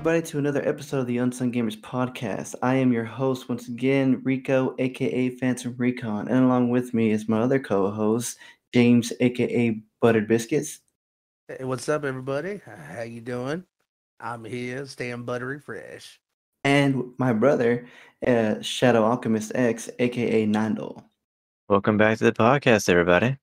everybody, to another episode of the Unsung Gamers podcast. I am your host, once again, Rico, a.k.a. Phantom Recon, and along with me is my other co-host, James, a.k.a. Buttered Biscuits. Hey, what's up, everybody? How you doing? I'm here, staying buttery fresh. And my brother, Shadow Alchemist X, a.k.a. Nando. Welcome back to the podcast, everybody.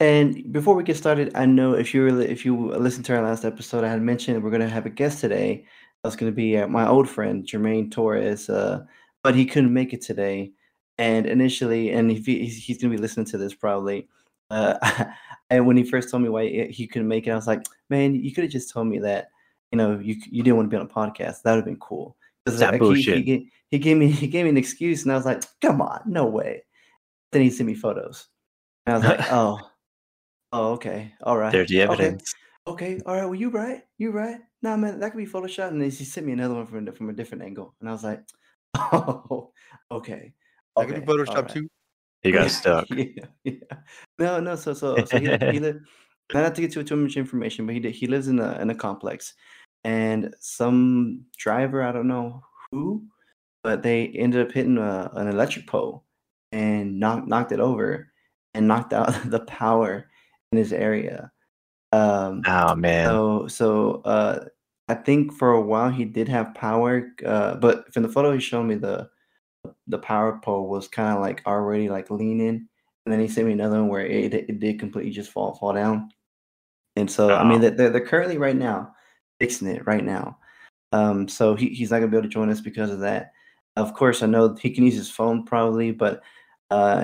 And before we get started, I know if you listened to our last episode, I had mentioned we're going to have a guest today. That's going to be my old friend, Jermaine Torres, but he couldn't make it today. And initially, and he's going to be listening to this probably. And when he first told me why he couldn't make it, I was like, man, you could have just told me that, you know, you didn't want to be on a podcast. That would have been cool. Because like, he gave me an excuse, and I was like, come on, no way. Then he sent me photos, and I was like, Oh, okay. All right. There's the evidence. Okay. All right. Well, you right. Nah, man, that could be Photoshop. And then she sent me another one from a different angle. And I was like, oh, okay. I could do Photoshop too. You got stuck. Yeah. No. So he not to get too much information, but he lives in a complex, and some driver, I don't know who, but they ended up hitting an electric pole and knocked it over and knocked out the power in his area. Oh man. So I think for a while he did have power, but from the photo he showed me, the power pole was kind of like already like leaning, and then he sent me another one where it did completely just fall down. And so I mean they're currently right now fixing it right now. So he's not gonna be able to join us because of that. Of course, I know he can use his phone probably, but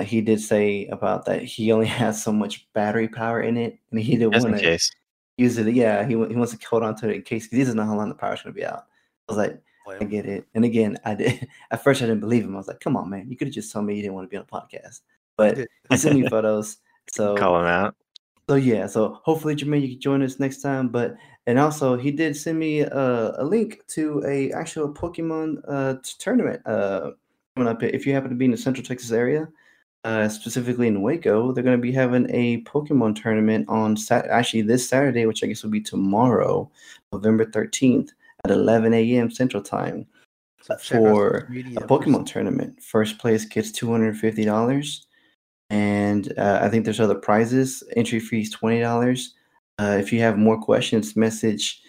he did say about that he only has so much battery power in it, and he didn't want to use it. Yeah, he wants to hold on to it in case, because he doesn't know how long the power's going to be out. I was like, wow. I get it. And again, I did. At first, I didn't believe him. I was like, come on, man. You could have just told me you didn't want to be on a podcast. But he sent me photos. So call him out. So, yeah. So hopefully, Jermaine, you can join us next time. But and also, he did send me a link to a actual Pokemon tournament. If you happen to be in the Central Texas area, specifically in Waco, they're going to be having a Pokemon tournament on this Saturday, which I guess will be tomorrow, November 13th at 11 a.m. Central Time, for a Pokemon tournament. First place gets $250, and I think there's other prizes. Entry fee is $20. If you have more questions, message.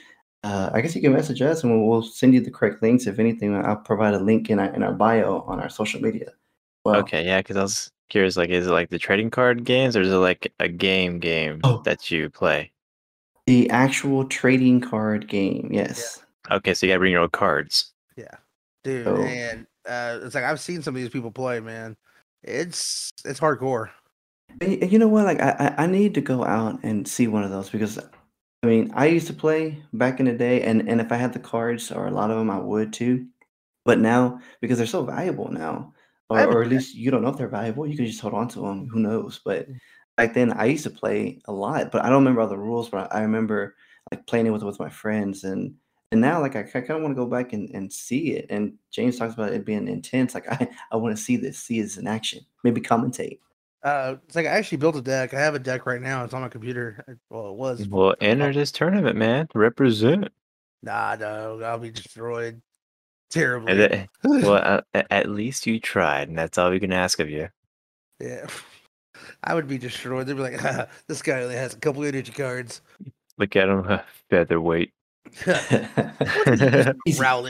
I guess you can message us, and we'll send you the correct links. If anything, I'll provide a link in our bio on our social media. Wow. Okay, yeah, because I was curious, like, is it like the trading card games, or is it like a game that you play? The actual trading card game, yes. Yeah. Okay, so you got to bring your own cards. Yeah, dude, and it's like I've seen some of these people play, man. It's hardcore. And you know what? Like, I need to go out and see one of those, because I mean, I used to play back in the day, and if I had the cards or a lot of them, I would too. But now, because they're so valuable now, or at least you don't know if they're valuable, you can just hold on to them. Who knows? But back then, I used to play a lot, but I don't remember all the rules. But I remember like playing it with my friends, and now like I kind of want to go back and see it. And James talks about it being intense. Like I want to see this in action. Maybe commentate. It's like I actually built a deck. I have a deck right now. It's on my computer. Well, it was. Well, enter this tournament, man. Represent. Nah, no, I'll be destroyed. Terribly. Well, at least you tried, and that's all we can ask of you. Yeah, I would be destroyed. They'd be like, "This guy only has a couple energy cards." Look at him, featherweight. Rowling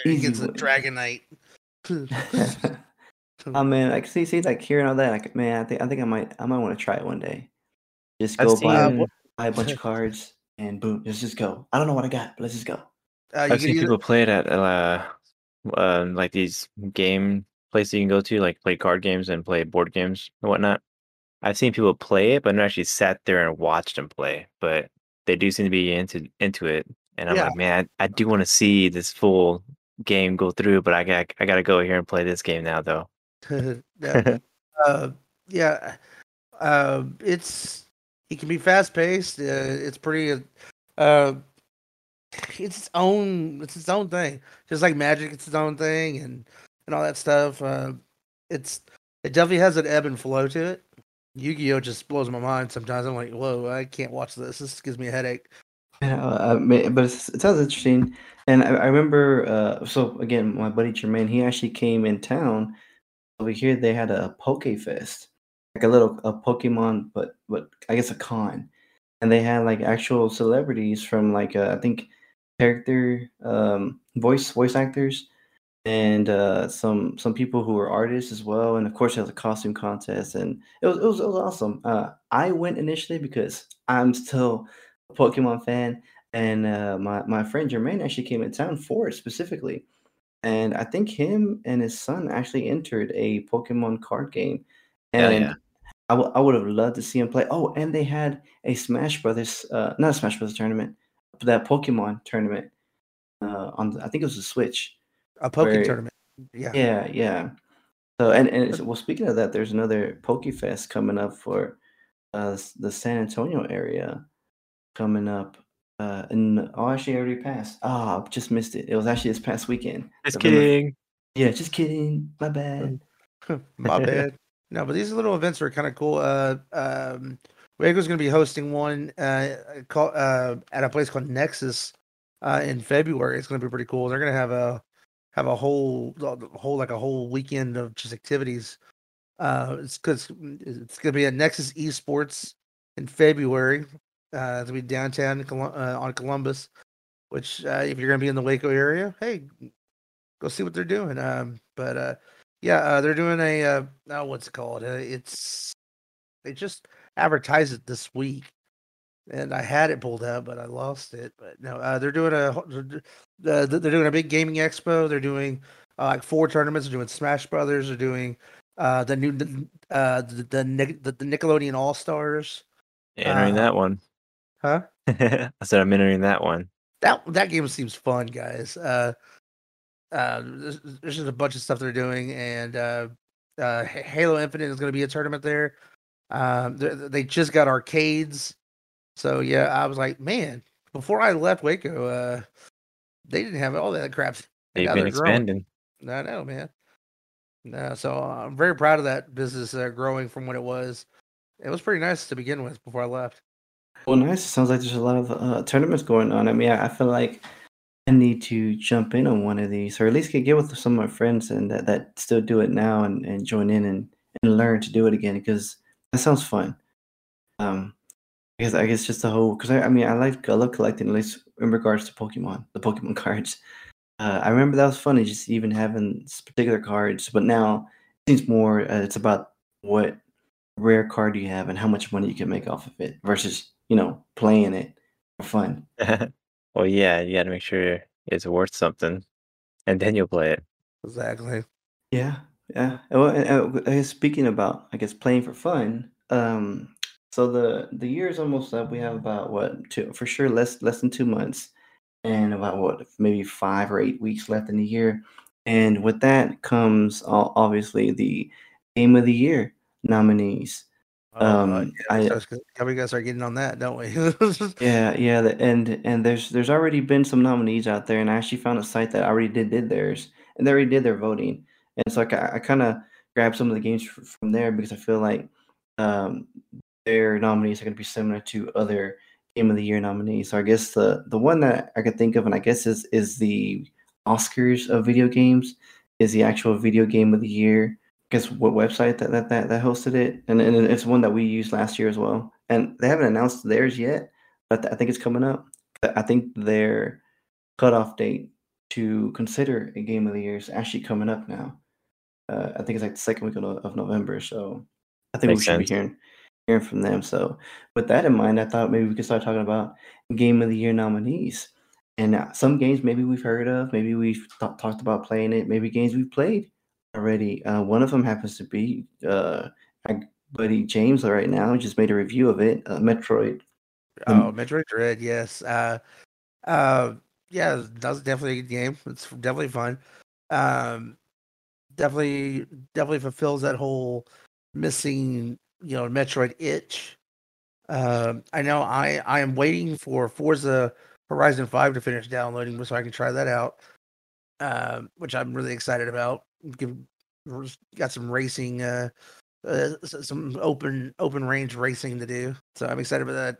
against a Dragonite. Oh man, I see like hearing all that. Like, man, I think I might want to try it one day. Just go buy a bunch of cards and boom, let's just go. I don't know what I got, but let's just go. I've seen people play it at like these game places you can go to, like play card games and play board games and whatnot. I've seen people play it, but I've never actually sat there and watched them play. But they do seem to be into it, and I'm like, man, I do want to see this full game go through, but I got to go here and play this game now though. It can be fast paced. It's pretty. It's its own thing. Just like Magic, it's its own thing, and all that stuff. It definitely has an ebb and flow to it. Yu-Gi-Oh just blows my mind sometimes. I'm like, whoa, I can't watch this. This gives me a headache. But it sounds interesting. And I remember, so again, my buddy Jermaine, he actually came in town over here. They had a Poke Fest, like a Pokemon, but I guess a con. And they had like actual celebrities from like I think character voice actors and some people who were artists as well. And of course, it was a costume contest, and it was awesome. I went initially because I'm still a Pokemon fan. And my friend Jermaine actually came in town for it specifically. And I think him and his son actually entered a Pokemon card game. And yeah. I would have loved to see him play. Oh, and they had a Smash Brothers, not a Smash Brothers tournament, but that Pokemon tournament I think it was a Switch. A Pokemon tournament. Yeah. Yeah, yeah. So, well, speaking of that, there's another Pokefest coming up for the San Antonio area coming up. Actually, I already passed. I just missed it. It was actually this past weekend. Just kidding. Yeah, just kidding. My bad. My bad. No, but these little events are kind of cool. Wago's going to be hosting one at a place called Nexus in February. It's going to be pretty cool. They're going to have a whole like a whole weekend of just activities. It's going to be at Nexus Esports in February. It'll be downtown on Columbus, which if you're going to be in the Waco area, hey, go see what they're doing. They're doing a what's it called? They just advertised it this week, and I had it pulled up, but I lost it. But no, they're doing a big gaming expo. They're doing like four tournaments. They're doing Smash Brothers. They're doing the Nickelodeon All Stars. Entering that one. Huh? I said I'm entering that one. That game seems fun, guys. There's just a bunch of stuff they're doing, and Halo Infinite is going to be a tournament there. They just got arcades, so yeah. I was like, man, before I left Waco, they didn't have all that crap. They've been expanding. I know, man. No, so I'm very proud of that business growing from what it was. It was pretty nice to begin with before I left. Well, nice. It sounds like there's a lot of tournaments going on. I mean, I feel like I need to jump in on one of these, or at least get with some of my friends and that still do it now and join in and learn to do it again, because that sounds fun. I guess just the whole, because I like, I love collecting, at least in regards to Pokemon, the Pokemon cards. I remember that was funny, just even having particular cards, but now it seems more it's about what rare card you have and how much money you can make off of it versus, playing it for fun. Well, yeah, you got to make sure it's worth something, and then you'll play it. Exactly. Yeah, yeah. Well, and speaking about, playing for fun. So the year is almost up. We have about less than 2 months, and about maybe 5 or 8 weeks left in the year. And with that comes obviously the Game of the Year nominees. We guys are getting on that, don't we? yeah. And there's already been some nominees out there, and I actually found a site that already did theirs, and they already did their voting. And so I kind of grabbed some of the games from there, because I feel like their nominees are going to be similar to other Game of the Year nominees. So I guess the one that I could think of, and I guess is the Oscars of video games, is the actual Video Game of the Year. Guess what website that hosted it, and it's one that we used last year as well. And they haven't announced theirs yet, but I think it's coming up. I think their cutoff date to consider a Game of the Year is actually coming up now. I think it's like the second week of November, so I think we should be hearing from them. So with that in mind, I thought maybe we could start talking about Game of the Year nominees. And some games maybe we've heard of, maybe we've talked about playing it, maybe games we've played already. One of them happens to be my buddy James right now just made a review of it, Metroid. Metroid Dread, yes. Yeah, that's definitely a good game. It's definitely fun. Definitely fulfills that whole missing, Metroid itch. I know I am waiting for Forza Horizon 5 to finish downloading so I can try that out, which I'm really excited about. Got some racing, some open range racing to do. So I'm excited about that.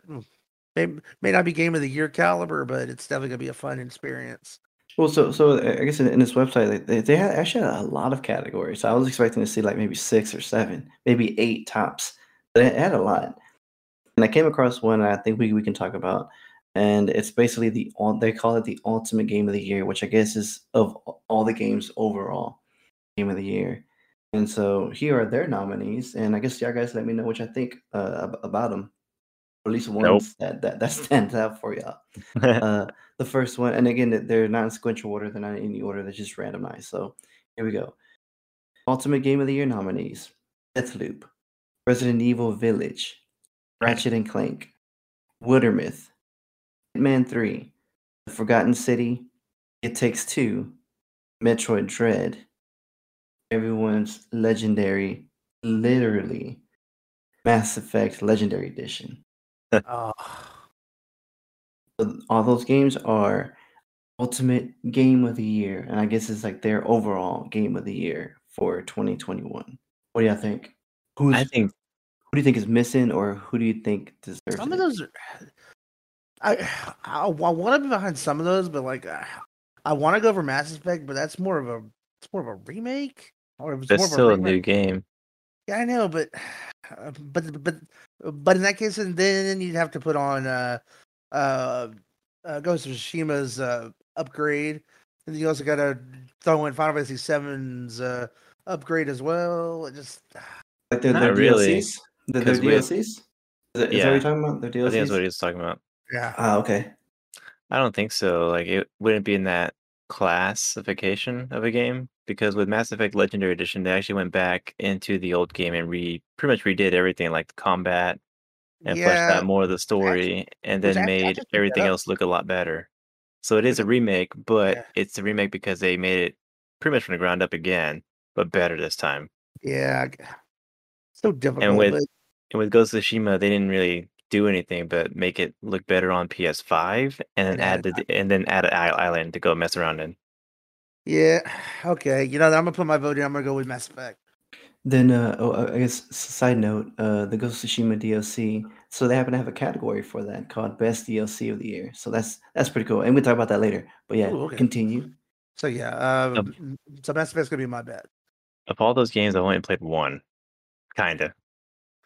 may not be game of the year caliber, but it's definitely gonna be a fun experience. Well, so I guess in this website they had actually had a lot of categories. I was expecting to see like maybe 6 or 7, maybe 8 tops, but it had a lot. And I came across one I think we can talk about, and it's basically they call it the ultimate game of the year, which I guess is of all the games overall game of the year. And so here are their nominees, and I guess y'all guys let me know what you think about them. Or at least one that stands out for y'all. The first one, and again, they're not in sequential order, they're not in any order, they're just randomized. So here we go. Ultimate Game of the Year nominees: Deathloop, Resident Evil Village, Ratchet and Clank, Wildermyth, Hitman 3, The Forgotten City, It Takes Two, Metroid Dread, everyone's legendary, literally, Mass Effect Legendary Edition. Oh. All those games are Ultimate Game of the Year, and I guess it's like their overall Game of the Year for 2021. What do y'all think? Who do you think is missing, or who do you think deserves it? Some of those are... I want to be behind some of those, but like I want to go over Mass Effect, but that's more of a remake, or it's that's more still of a new game. Yeah, I know, but in that case, and then you'd have to put on Ghost of Tsushima's upgrade, and then you also got to throw in Final Fantasy VII's upgrade as well. It just like they're really DLCs. They're DLCs. Is that what you're talking about? They're DLCs. I think that's what he was talking about. Yeah. Oh, okay. I don't think so. Like, it wouldn't be in that classification of a game, because with Mass Effect Legendary Edition, they actually went back into the old game and pretty much redid everything, like the combat, and fleshed out more of the story, and then made everything else look a lot better. So it is a remake, but it's a remake because they made it pretty much from the ground up again, but better this time. Yeah. So difficult. And with Ghost of Tsushima, they didn't really do anything but make it look better on PS5, and then add an island to go mess around in. Yeah, okay. You know, I'm gonna put my vote in. I'm gonna go with Mass Effect. Then, I guess side note, the Ghost of Tsushima DLC. So they happen to have a category for that called Best DLC of the Year. So that's pretty cool, and we'll talk about that later. But yeah, continue. So yeah, so Mass Effect's gonna be my bet. Of all those games, I've only played one, kinda.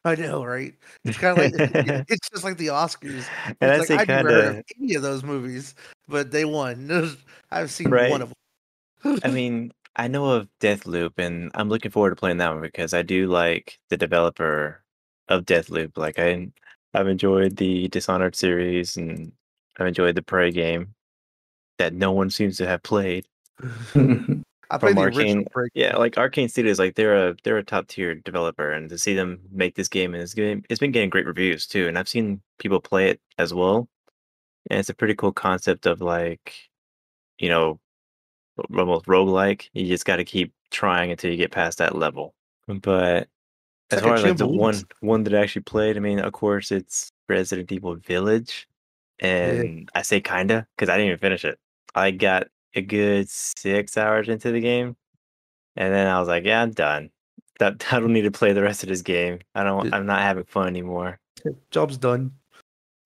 I know, right? It's kind of like it's just like the Oscars. And it's like, I never heard of any of those movies, but they won. I've seen one of them. I mean, I know of Deathloop, and I'm looking forward to playing that one because I do like the developer of Deathloop. Like I've enjoyed the Dishonored series, and I've enjoyed the Prey game that no one seems to have played. I played the original Prey. Yeah, like Arcane Studios, like they're a top tier developer, and to see them make this game, and it's been getting great reviews too, and I've seen people play it as well, and it's a pretty cool concept of, like, you know, almost roguelike. You just got to keep trying until you get past that level. But as far as like the one that I actually played, I mean, of course, it's Resident Evil Village, and I say kinda because I didn't even finish it. I got a good 6 hours into the game, and then I was like, yeah, I'm done. I don't need to play the rest of this game. I'm not having fun anymore. Job's done.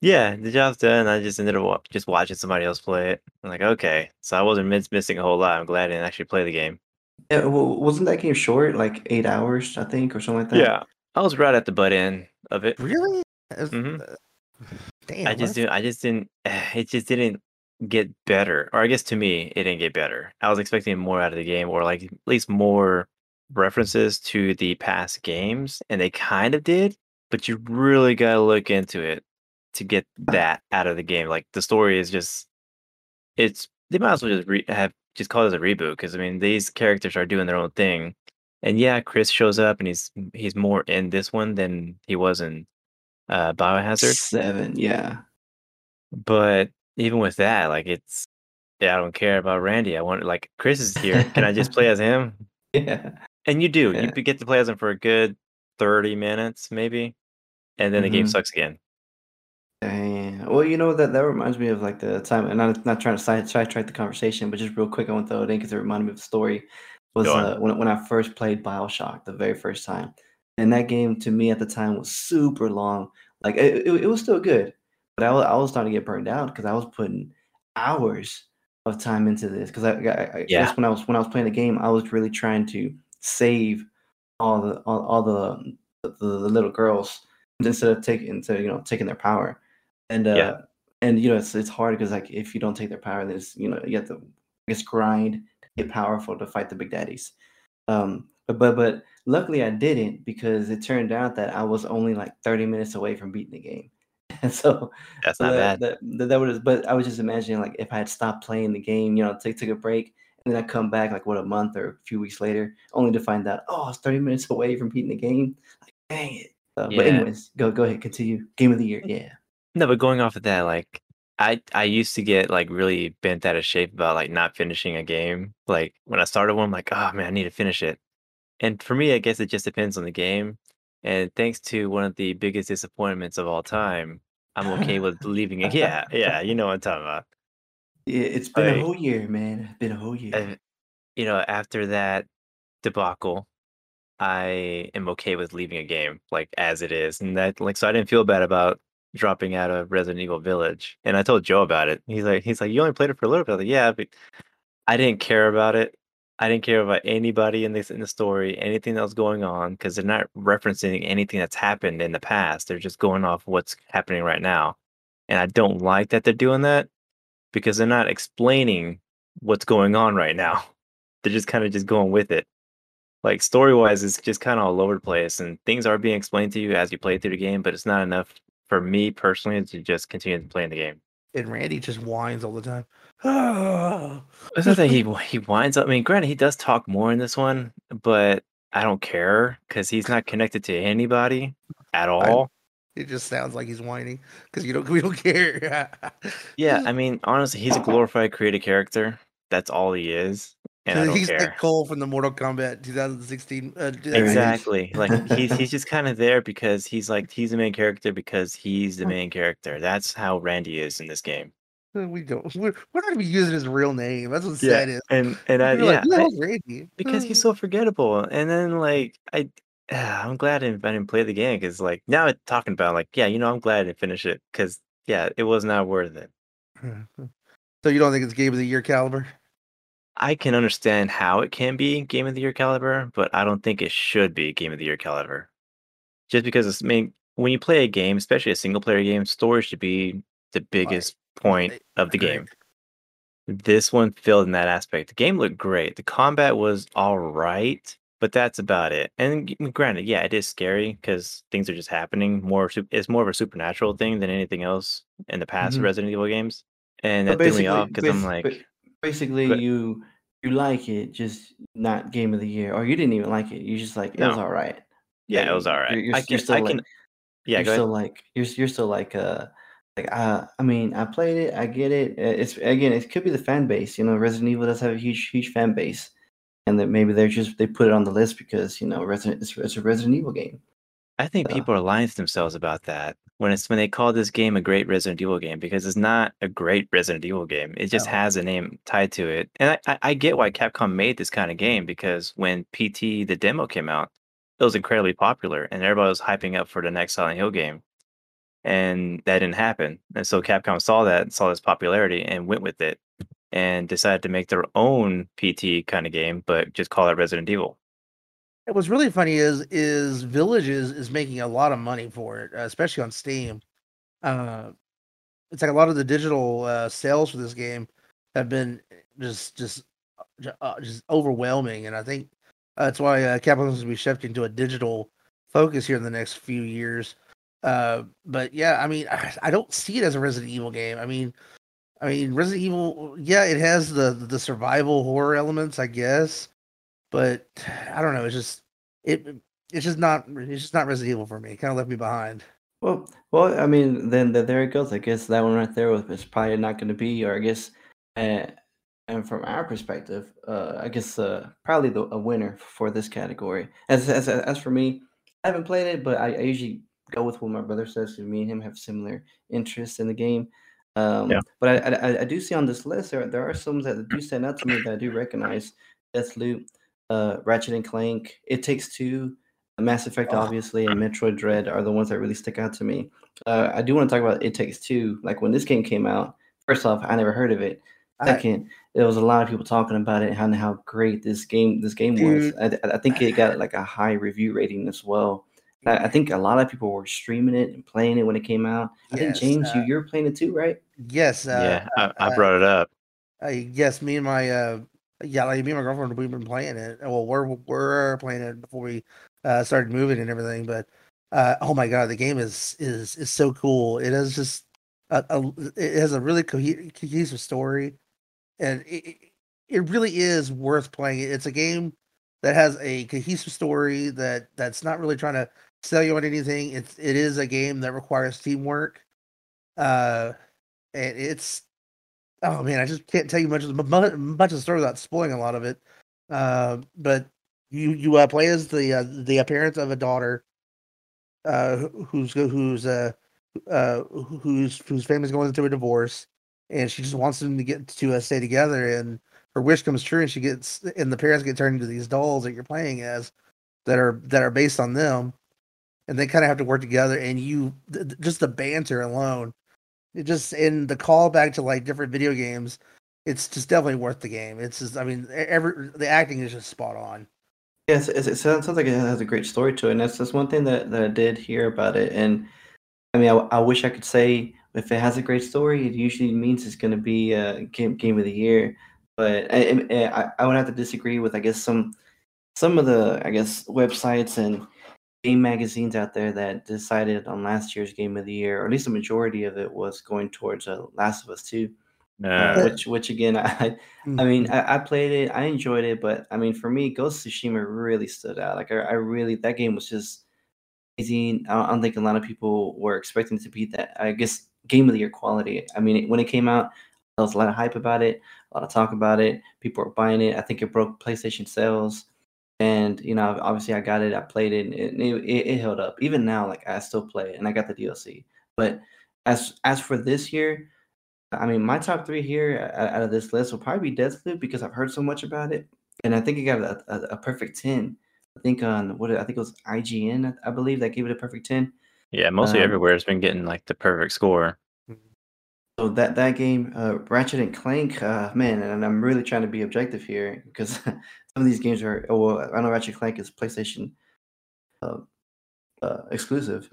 Yeah, the job's done. I just ended up just watching somebody else play it. I'm like, okay. So I wasn't missing a whole lot. I'm glad I didn't actually play the game. Yeah, well, wasn't that game short? Like 8 hours, I think, or something like that? Yeah. I was right at the butt end of it. Really? Mm-hmm. Damn. It just didn't get better, or I guess to me it didn't get better. I was expecting more out of the game, or like at least more references to the past games, and they kind of did, but you really gotta look into it to get that out of the game. Like the story is just, it's, they might as well just call it a reboot, because I mean these characters are doing their own thing, and yeah, Chris shows up, and he's more in this one than he was in Biohazard 7, yeah, but even with that, like I don't care about Randy. I want, like, Chris is here. Can I just play as him? Yeah. And you do. Yeah. You get to play as him for a good 30 minutes, maybe. And then the game sucks again. Damn. Well, you know, that reminds me of, like, the time, and I'm not trying to sidetrack the conversation, but just real quick, I want to throw it in because it reminded me of the story. Was when I first played BioShock the very first time. And that game, to me, at the time, was super long. Like, it was still good. But I was starting to get burned out because I was putting hours of time into this. Because I guess when I was playing the game, I was really trying to save all the little girls instead of taking their power. And it's hard because like if you don't take their power, then you have to just grind to get powerful to fight the big daddies. But luckily I didn't, because it turned out that I was only like 30 minutes away from beating the game. And so that's not bad. But I was just imagining, like, if I had stopped playing the game, take a break, and then I come back like a month or a few weeks later, only to find out, oh, I was 30 minutes away from beating the game. Like, dang it. But anyways, go ahead, continue. Game of the year, yeah. No, but going off of that, like I used to get like really bent out of shape about like not finishing a game. Like when I started one, I'm like, oh man, I need to finish it. And for me, I guess it just depends on the game. And thanks to one of the biggest disappointments of all time, I'm okay with leaving it. Yeah, you know what I'm talking about. Yeah, it's been a whole year, man. It's been a whole year. After that debacle, I am okay with leaving a game like as it is, and that like so I didn't feel bad about dropping out of Resident Evil Village. And I told Joe about it. He's like, you only played it for a little bit. I was like, yeah, but I didn't care about it. I didn't care about anybody in the story, anything that was going on, because they're not referencing anything that's happened in the past. They're just going off what's happening right now. And I don't like that they're doing that, because they're not explaining what's going on right now. They're just kind of just going with it. Like story-wise, it's just kind of all over the place, and things are being explained to you as you play through the game, but it's not enough for me personally to just continue playing the game. And Randy just whines all the time. Oh. It's not that he whines up. I mean, granted, he does talk more in this one, but I don't care because he's not connected to anybody at all. It just sounds like he's whining because we don't care. Yeah, I mean, honestly, he's a glorified creative character. That's all he is, and I don't he's care. He's Nick Cole from the Mortal Kombat 2016. Exactly. Like he's just kind of there because he's the main character because he's the main character. That's how Randy is in this game. We don't. We're not gonna be using his real name. That's what sad is. Randy, because he's so forgettable. And then like I'm glad I didn't play the game because like now it's talking about like I'm glad I didn't finish it because it was not worth it. So you don't think it's game of the year caliber? I can understand how it can be Game of the Year caliber, but I don't think it should be Game of the Year caliber. Just because, when you play a game, especially a single-player game, story should be the biggest point of the game. This one failed in that aspect. The game looked great. The combat was all right, but that's about it. And granted, it is scary because things are just happening. It's more of a supernatural thing than anything else in the past Resident Evil games. And that threw me off because I'm like... Basically, you like it, just not Game of the Year, or you didn't even like it. You just like it was all right. Yeah, it was all right. I played it. I get it. It's again, it could be the fan base. Resident Evil does have a huge fan base, and that maybe they put it on the list because it's a Resident Evil game. I think people are lying to themselves about that when they call this game a great Resident Evil game, because it's not a great Resident Evil game. It just has a name tied to it. And I get why Capcom made this kind of game, because when PT, the demo came out, it was incredibly popular and everybody was hyping up for the next Silent Hill game. And that didn't happen. And so Capcom saw that, saw this popularity and went with it and decided to make their own PT kind of game, but just call it Resident Evil. What's really funny is Villages is making a lot of money for it, especially on Steam. It's like a lot of the digital sales for this game have been just overwhelming, and I think that's why Capcom is going to be shifting to a digital focus here in the next few years. I don't see it as a Resident Evil game. I mean, Resident Evil, it has the survival horror elements, I guess. But I don't know. It's just not Resident Evil for me. It kind of left me behind. Well. I mean, then there it goes. I guess that one right there was probably not going to be. Or I guess, and from our perspective, I guess probably a winner for this category. As for me, I haven't played it, but I usually go with what my brother says, because me and him have similar interests in the game. But I do see on this list there are some that do stand out to me that I do recognize. Deathloop. Ratchet and Clank, It Takes Two, Mass Effect, obviously, and Metroid Dread are the ones that really stick out to me. I do want to talk about It Takes Two. Like, when this game came out, first off, I never heard of it. Second, there was a lot of people talking about it and how great this game was. I think it got like a high review rating as well. I think a lot of people were streaming it and playing it when it came out. I think, James, you're playing it too, right? Yes. I brought it up. Yes, me and my me and my girlfriend, we've been playing it. Well, we're playing it before we started moving and everything. But oh my god, the game is so cool. It is just it has a really cohesive story, and it really is worth playing. It's a game that has a cohesive story that's not really trying to sell you on anything. It is a game that requires teamwork, and it's. Oh man, I just can't tell you much of the story without spoiling a lot of it. But you play as the parents of a daughter, whose family's going through a divorce, and she just wants them to get to stay together. And her wish comes true, and the parents get turned into these dolls that you're playing as, that are based on them, and they kind of have to work together. And just the banter alone. It just, in the callback to like different video games, it's just definitely worth the game. It's just, I mean, the acting is just spot on. Yes, it sounds like it has a great story to it, and that's one thing that I did hear about it. And I mean, I wish I could say if it has a great story, it usually means it's going to be a game of the year. But I would have to disagree with, I guess, some of the, I guess, websites and game magazines out there that decided on last year's game of the year, or at least the majority of it was going towards Last of Us 2, which again, I played it, I enjoyed it, but I mean, for me, Ghost of Tsushima really stood out. Like that game was just amazing. I don't think a lot of people were expecting to beat that, I guess, game of the year quality. I mean, when it came out, there was a lot of hype about it, a lot of talk about it. People were buying it. I think it broke PlayStation sales. And, you know, obviously I got it, I played it, and it held up. Even now, like, I still play it, and I got the DLC. But as for this year, I mean, my top three here out of this list will probably be Deathloop, because I've heard so much about it. And I think it got a perfect 10. I think it was IGN, I believe, that gave it a perfect 10. Yeah, mostly everywhere has been getting, like, the perfect score. So that game, Ratchet and Clank, man, and I'm really trying to be objective here, because some of these games are, I know Ratchet and Clank is PlayStation exclusive.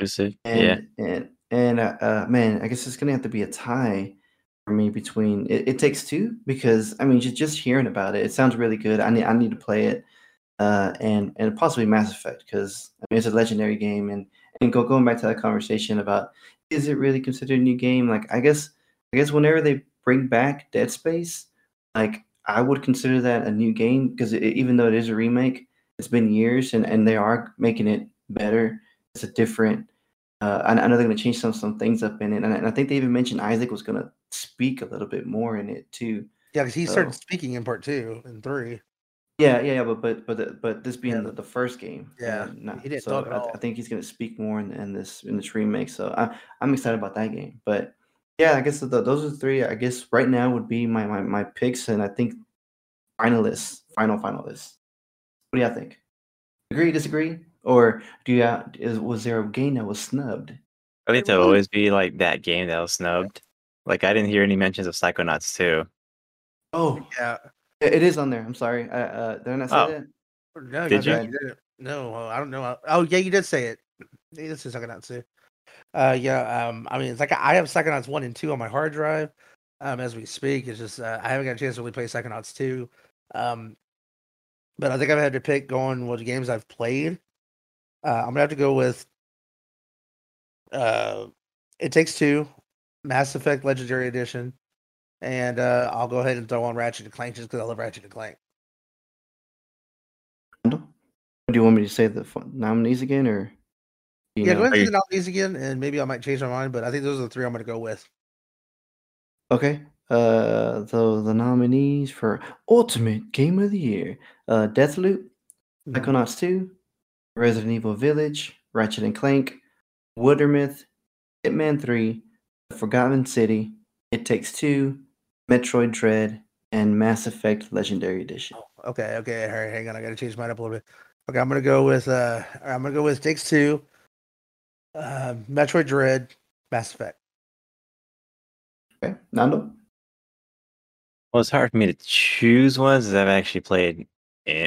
And man, I guess it's going to have to be a tie for me between It Takes Two, because, I mean, just hearing about it, it sounds really good. I need to play it, and possibly Mass Effect, because, I mean, it's a legendary game, and going back to that conversation about, is it really considered a new game? Like, I guess whenever they bring back Dead Space, like, I would consider that a new game, because even though it is a remake, it's been years, and they are making it better. It's a different. I know they're going to change some things up in it, and I think they even mentioned Isaac was going to speak a little bit more in it too. Yeah, because he started speaking in part 2 and 3. Yeah, but this being the first game, he didn't talk at all. I think he's going to speak more in this remake. So I'm excited about that game, but. Yeah, I guess those are the three, I guess, right now would be my picks, and I think finalists. What do y'all think? Agree, disagree? Or was there a game that was snubbed? I think there'll always be, like, that game that was snubbed. Like, I didn't hear any mentions of Psychonauts 2. Oh, yeah. It is on there. I'm sorry. Did I not say that? No, did you? No, I don't know. Oh, yeah, you did say it. You did say Psychonauts 2. I mean, it's like I have Psychonauts 1 and 2 on my hard drive as we speak. It's just I haven't got a chance to really play Psychonauts 2. But I think I've had to pick going with games I've played. I'm going to have to go with It Takes Two, Mass Effect Legendary Edition, and I'll go ahead and throw on Ratchet & Clank just because I love Ratchet & Clank. Do you want me to say the nominees again, or...? Yeah, go ahead and do the nominees again, and maybe I might change my mind, but I think those are the three I'm going to go with. Okay. So the nominees for Ultimate Game of the Year, Deathloop, Psychonauts 2, Resident Evil Village, Ratchet and Clank, Wildermyth, Hitman 3, The Forgotten City, It Takes Two, Metroid Dread, and Mass Effect Legendary Edition. Okay, all right, hang on, I got to change mine up a little bit. Okay, I'm gonna go with It Takes Two, Metroid Dread, Mass Effect. Okay, Nando. Well, it's hard for me to choose ones because I've actually played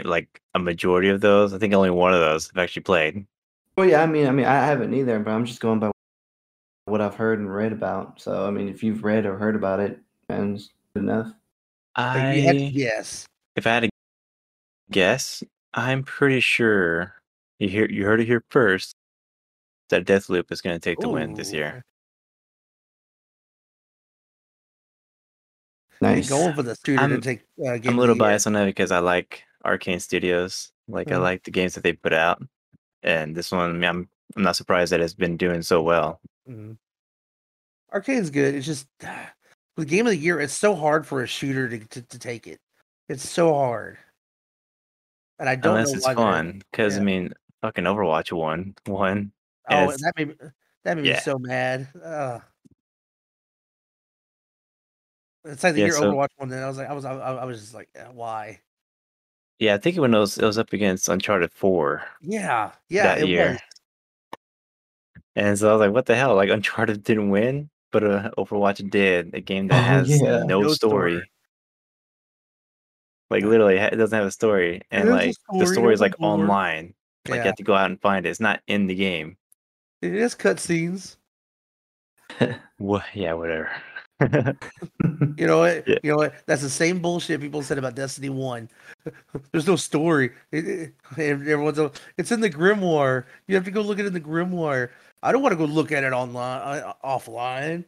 like a majority of those. I think only one of those I've actually played. Well, yeah, I mean, I haven't either, but I'm just going by what I've heard and read about. So, I mean, if you've read or heard about it, and good enough. Yes. If I had to guess, I'm pretty sure you heard it here first that Deathloop is going to take the win this year. Nice. Going for the studio to take. I'm a little biased on that because I like Arcane Studios. Like I like the games that they put out, and this one, I mean, I'm not surprised that it's been doing so well. Mm-hmm. Arcane's good. It's just the game of the year. It's so hard for a shooter to take it. It's so hard, and I don't know why. It's fun because I mean, fucking Overwatch won. Oh, and that made me so mad. It's like the year Overwatch won. Then I was just like, why? Yeah, I think when it was up against Uncharted 4. Yeah, that year. Was. And so I was like, what the hell? Like Uncharted didn't win, but Overwatch did. A game that has no story. Like literally, it doesn't have a story, and like the story is like online. Like you have to go out and find it. It's not in the game. It is cutscenes. Well, yeah, whatever. You know what? Yeah. You know what? That's the same bullshit people said about Destiny 1. There's no story. It's in the Grimoire. You have to go look at it in the Grimoire. I don't want to go look at it online, offline.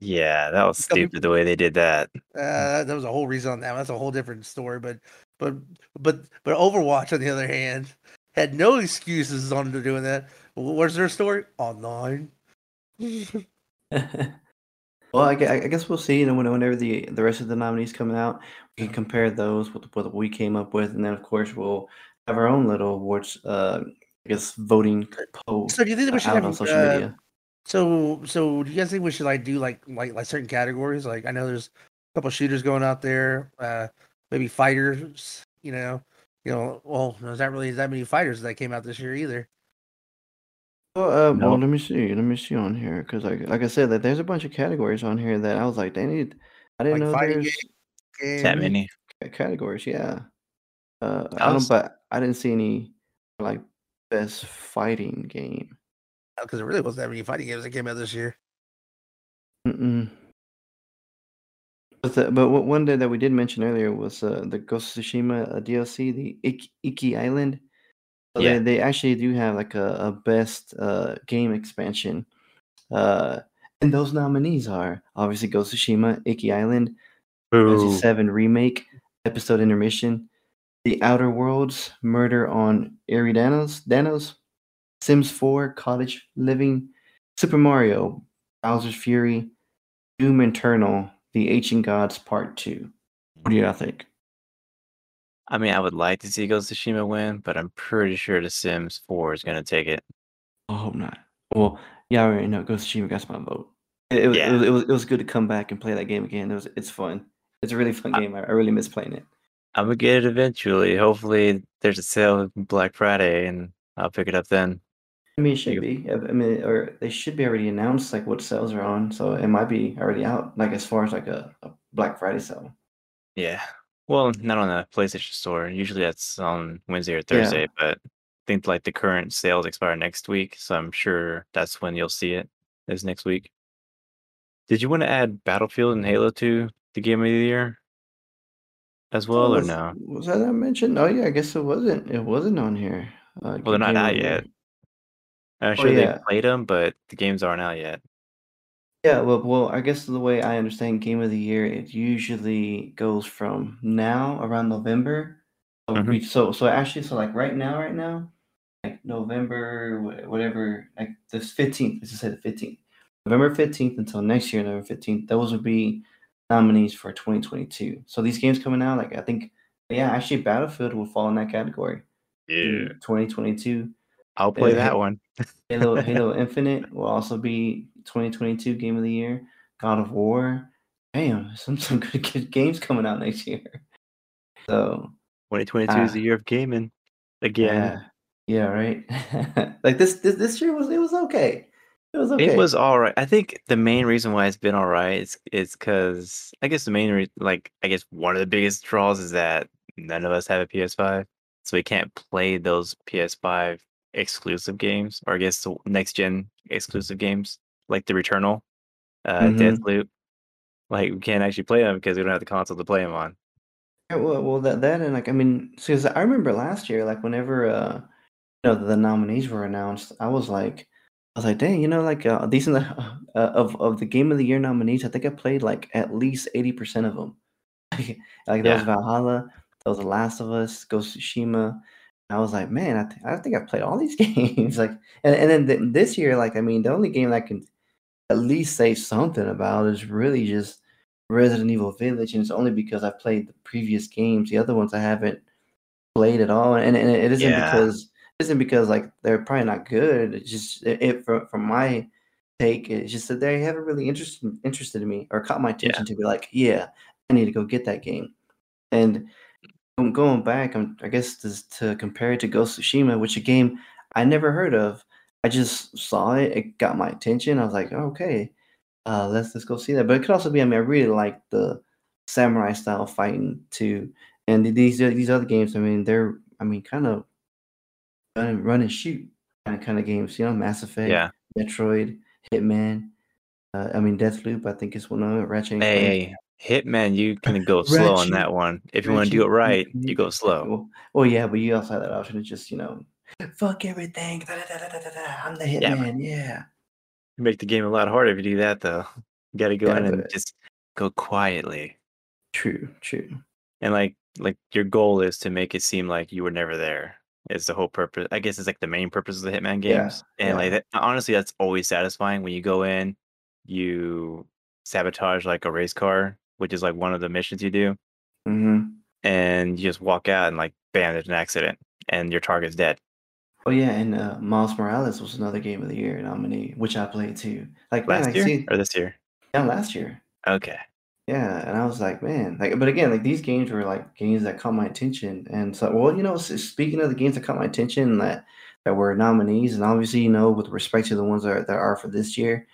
Yeah, that was stupid the way they did that. That was a whole reason on that. That's a whole different story. But Overwatch, on the other hand, had no excuses on doing that. Where's their story? Online. Well, I guess we'll see. You know, whenever the rest of the nominees come out, we can compare those with what we came up with, and then of course we'll have our own little awards. I guess voting poll. So do you think that we should have on social media? So do you guys think we should do like certain categories? Like I know there's a couple shooters going out there. Maybe fighters. You know. Well, there's not really that many fighters that came out this year either. Well, let me see on here because, like I said, that there's a bunch of categories on here that I was like, I didn't know there's that many categories. Yeah, but I didn't see any like best fighting game because it really wasn't that many fighting games that came out this year. But one that we did mention earlier was the Ghost of Tsushima DLC, the Iki Island. So yeah, they actually do have like a best game expansion, and those nominees are obviously Ghost of Tsushima, Iki Island, Resident Evil 7 Remake, Episode Intermission, The Outer Worlds, Murder on Eridanos, Sims 4, Cottage Living, Super Mario, Bowser's Fury, Doom Eternal, The Ancient Gods Part 2. What do y'all think? I mean, I would like to see Ghost of Tsushima win, but I'm pretty sure the Sims 4 is going to take it. I hope not. Well, yeah, I already know Ghost of Tsushima got my vote. It was good to come back and play that game again. It's fun. It's a really fun game. I really miss playing it. I'm going to get it eventually. Hopefully, there's a sale Black Friday, and I'll pick it up then. I mean, it should be. I mean, or they should be already announced like what sales are on, so it might be already out, like as far as like a Black Friday sale. Yeah. Well, not on the PlayStation Store. Usually that's on Wednesday or Thursday, but I think like the current sales expire next week, so I'm sure that's when you'll see it, is next week. Did you want to add Battlefield and Halo to the Game of the Year as well, or no? Was that mentioned? Oh, yeah, I guess it wasn't. It wasn't on here. Well, they're not out yet. I'm sure they played them, but the games aren't out yet. Yeah, well, I guess the way I understand Game of the Year, it usually goes from now around November. Mm-hmm. So like right now, like November, whatever, like the 15th. Let's just say the 15th, November 15th until next year, November 15th. Those would be nominees for 2022. So these games coming out, like I think, actually Battlefield will fall in that category. Yeah, 2022. I'll play that one. Halo Infinite will also be 2022 Game of the Year. God of War. Damn, some good games coming out next year. So 2022 is the year of gaming. again. Yeah, right. Like this year was okay. It was okay. It was all right. I think the main reason why it's been all right is because I guess the main reason, one of the biggest draws is that none of us have a PS5, so we can't play those PS5 exclusive games, or I guess the next gen exclusive games like the Returnal, Deathloop. Like we can't actually play them because we don't have the console to play them on. Yeah, well, that and like I mean, because I remember last year, like whenever the nominees were announced, I was like, dang, these in the of the Game of the Year nominees, I think I played like at least 80% of them. There was Valhalla, there was The Last of Us, Ghost of Tsushima. I was like, man, I think I played all these games. and then this year, the only game that I can at least say something about is really just Resident Evil Village, and it's only because I've played the previous games. The other ones I haven't played at all, and it isn't because they're probably not good. It's just from my take, it's just that they haven't really interested in me or caught my attention to be like, yeah, I need to go get that game. And going back, I guess to compare it to Ghost of Tsushima, which a game I never heard of. I just saw it; it got my attention. I was like, oh, okay, let's go see that. But it could also be, I really like the samurai style fighting too, and these other games. They're kind of run and shoot kind of games. Mass Effect, Metroid, Hitman. Deathloop. I think is one of them. Ratchet and Clank. Hey. Hitman, you can go slow on that one. If you want to do it right, you go slow. Well, yeah, but you also have that option to just, fuck everything. I'm the Hitman, You make the game a lot harder if you do that, though. You got to go in and just go quietly. True. And, your goal is to make it seem like you were never there. It's the whole purpose. I guess it's, the main purpose of the Hitman games. Yeah, and, that, honestly, that's always satisfying. When you go in, you sabotage, a race car, which is one of the missions you do, and you just walk out and bam, there's an accident and your target's dead. Oh yeah, and Miles Morales was another Game of the Year nominee, which I played too. This year? Yeah, last year. Okay. Yeah, and I was like, man, but again, these games were games that caught my attention, and so speaking of the games that caught my attention that were nominees, and obviously with respect to the ones that are for this year,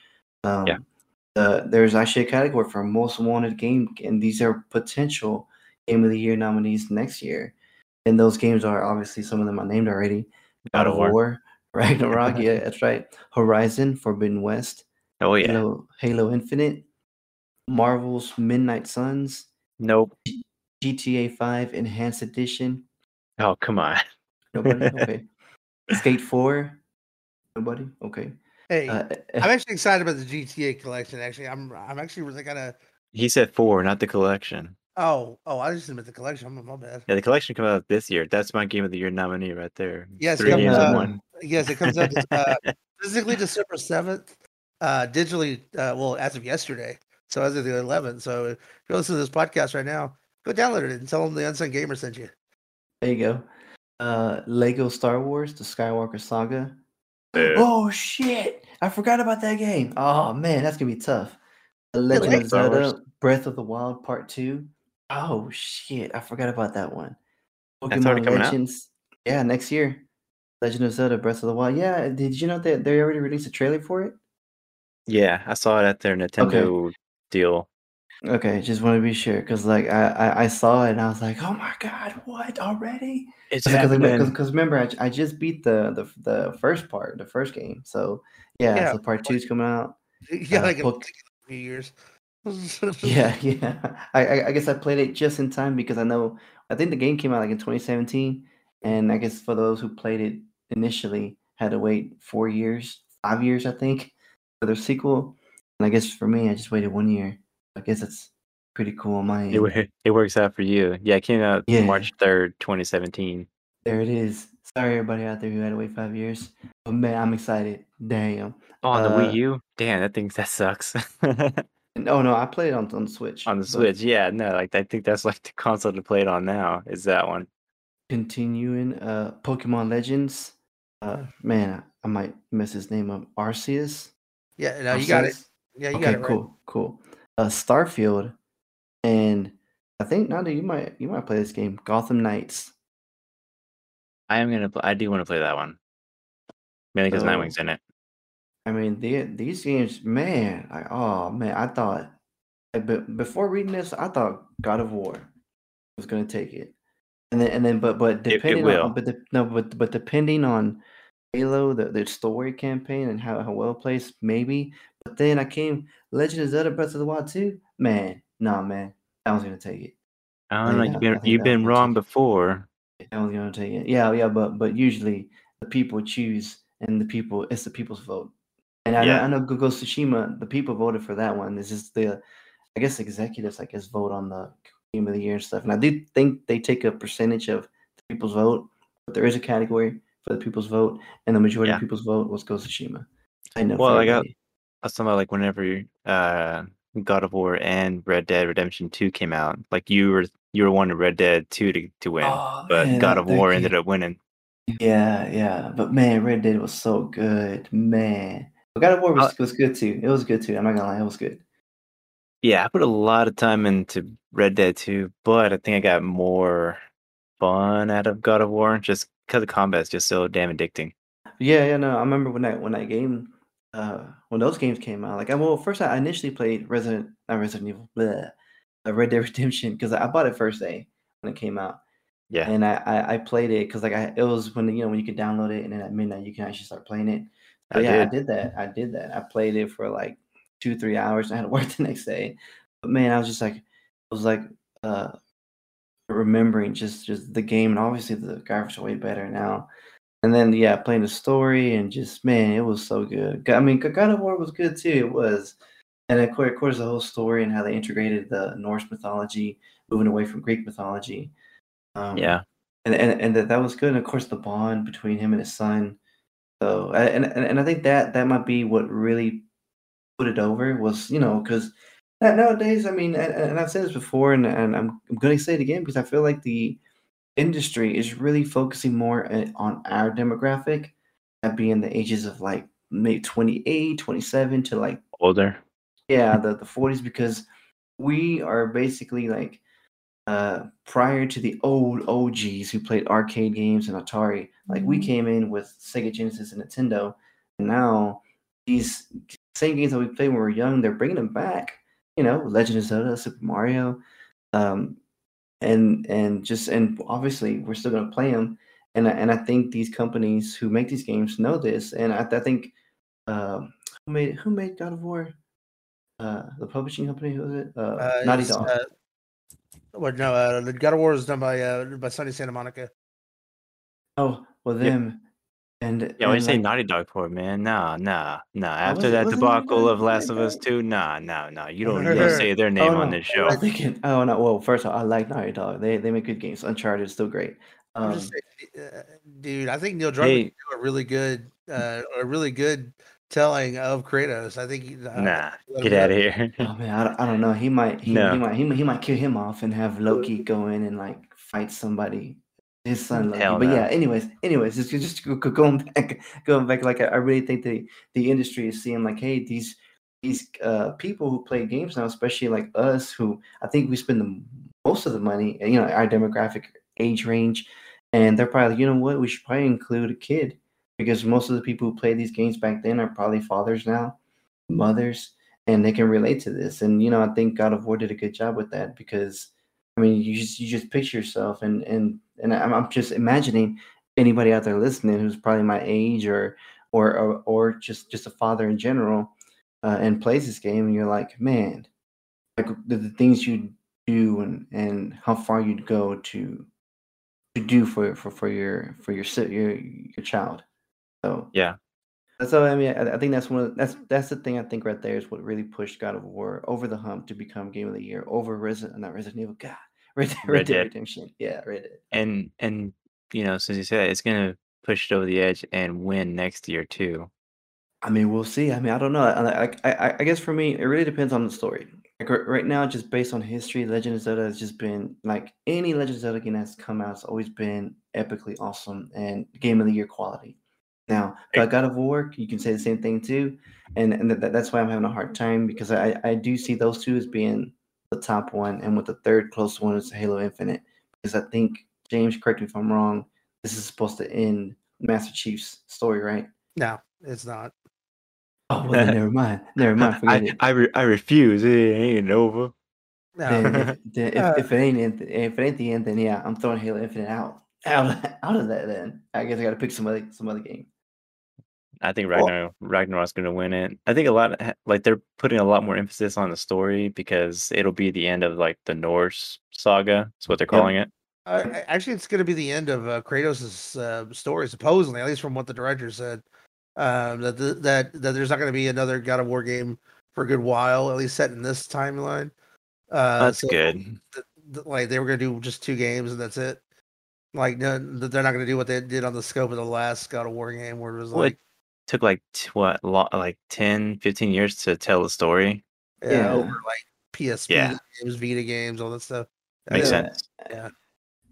there's actually a category for most wanted game, and these are potential Game of the Year nominees next year. And those games are obviously some of them I named already: God of War, Ragnarok, yeah, that's right, Horizon, Forbidden West, oh yeah, Halo Infinite, Marvel's Midnight Suns, nope, GTA 5 Enhanced Edition. Oh come on, nobody. Okay, Skate 4, nobody. Okay. Hey, I'm actually excited about the GTA collection. Actually, I'm actually really gonna. He said 4, not the collection. Oh, I just admit the collection. I'm my bad. Yeah, the collection comes out this year. That's my Game of the Year nominee right there. Yes, 3 games in one. Yes, it comes out physically December 7th, digitally. Well, as of yesterday, so as of the 11th. So if you're listening to this podcast right now, go download it and tell them the Unsung Gamer sent you. There you go. Lego Star Wars: The Skywalker Saga. Oh shit! I forgot about that game. Oh man, that's gonna be tough. The Legend of Zelda: Breath of the Wild Part 2. Oh shit! I forgot about that one. Pokemon Legends. Yeah, next year. Legend of Zelda: Breath of the Wild. Yeah, did you know that they already released a trailer for it? Yeah, I saw it at their Nintendo deal. Okay, just want to be sure because I saw it and I was like, oh my god, what already? It's because remember I just beat the first part, the first game, so yeah. So part 2's coming out. Yeah, in 3 years. yeah. I guess I played it just in time because I think the game came out in 2017, and I guess for those who played it initially had to wait 5 years I think for their sequel, and I guess for me I just waited 1 year. I guess that's pretty cool. It works out for you. Yeah, it came out March 3rd, 2017. There it is. Sorry, everybody out there who had to wait 5 years. But man, I'm excited. Damn. Oh, on the Wii U? Damn, that sucks. No, I played it on the Switch. On the Switch, yeah. No, I think that's the console to play it on now is that one. Continuing, Pokemon Legends. Man, I might mess his name up. Arceus? Yeah, no, you got it. Yeah, you got it right. Cool. Starfield, and I think Nanda, you might play this game, Gotham Knights. I do want to play that one. Mainly because Nightwing's in it. I mean, these games, man. I thought, but before reading this, I thought God of War was going to take it, but depending on, but depending on Halo, the story campaign and how well placed, maybe. But then Legend of Zelda: Breath of the Wild 2. Man, man, that one's going to take it. I don't know. You've been wrong before. That one's going to take it. Yeah, but usually the people choose, and it's the people's vote. And yeah. I know Ghost of Tsushima, the people voted for that one. This is the, executives, vote on the game of the year and stuff. And I do think they take a percentage of the people's vote, but there is a category for the people's vote, and the majority of people's vote was Ghost of Tsushima. I know. Well, I was talking about whenever God of War and Red Dead Redemption 2 came out, you were wanting Red Dead 2 to win, but God of War ended up winning. Yeah, but man, Red Dead was so good, man. God of War was good too. It was good too. I'm not gonna lie, it was good. Yeah, I put a lot of time into Red Dead 2, but I think I got more fun out of God of War just because the combat's just so damn addicting. Yeah, no, I remember when those games came out. First I initially played Red Dead Redemption because I bought it first day when it came out. Yeah, and I played it because it was when you could download it and then at midnight you can actually start playing it. But I did that. I played it for 2-3 hours, and I had to work the next day. But man, I was just remembering just the game, and obviously the graphics are way better now. And then playing the story and just man, it was so good. I mean, God of War was good too. It was, and of course the whole story and how they integrated the Norse mythology, moving away from Greek mythology. And that was good. And of course the bond between him and his son. So and I think that might be what really put it over was because nowadays and I've said this before and I'm gonna say it again because I feel like the industry is really focusing more on our demographic, that being the ages of maybe 28, 27 to older. Yeah, the 40s, because we are basically prior to the old OGs who played arcade games and Atari, we came in with Sega Genesis and Nintendo, and now these same games that we played when we were young, they're bringing them back. Legend of Zelda, Super Mario, and obviously we're still gonna play them. And I think these companies who make these games know this. And I think who made God of War? The publishing company, who was it? Naughty Dog. God of War is done by Sony Santa Monica. Oh, well, them. Yeah. And yeah, you say Naughty Dog for, man? Nah. After that debacle of Last of Us 2, nah. You don't say their name on this show. No. Well, first of all, I like Naughty Dog. They make good games. Uncharted is still great. I think Neil Druckmann did a really good telling of Kratos. I think get out of here. Oh man, I don't know. He might kill him off and have Loki go in and fight somebody. His son Loki. Hell no. But yeah, anyways, just going back. I really think the industry is seeing hey, these people who play games now, especially us, who I think we spend the most of the money. Our demographic age range, and they're probably like, you know what, we should probably include a kid. Because most of the people who played these games back then are probably fathers now, mothers, and they can relate to this. And I think God of War did a good job with that because, you just picture yourself, and I'm just imagining anybody out there listening who's probably my age or just a father in general, and plays this game, and you're man, the things you do and how far you'd go to do for your child. So yeah, so I think that's the thing I think right there is what really pushed God of War over the hump to become Game of the Year over Red Dead Redemption. Yeah, Red Dead. And since you said it's gonna push it over the edge and win next year too. We'll see. I don't know. I guess for me, it really depends on the story. Right now, just based on history, Legend of Zelda has just been any Legend of Zelda game that's come out. It's always been epically awesome and Game of the Year quality. Now, God of War, you can say the same thing too, and that's why I'm having a hard time because I do see those two as being the top one, and with the third close one is Halo Infinite because I think, James, correct me if I'm wrong, this is supposed to end Master Chief's story, right? No, it's not. Oh, well, then, never mind. Never mind. I refuse. It ain't over. No. If it ain't the end, then yeah, I'm throwing Halo Infinite out of that. Then I guess I got to pick some other game. I think Ragnarok's going to win it. I think a lot of, like, they're putting a lot more emphasis on the story because it'll be the end of like the Norse saga. That's what they're calling it. Actually, it's going to be the end of Kratos' story, supposedly, at least from what the director said. That there's not going to be another God of War game for a good while, at least set in this timeline. That's so good. Like they were going to do just two games and that's it. Like no, they're not going to do what they did on the scope of the last God of War game, where it was like. Took like like 10, 15 years to tell the story. Yeah, over like PSP games, Vita games, all that stuff. Makes sense. Yeah.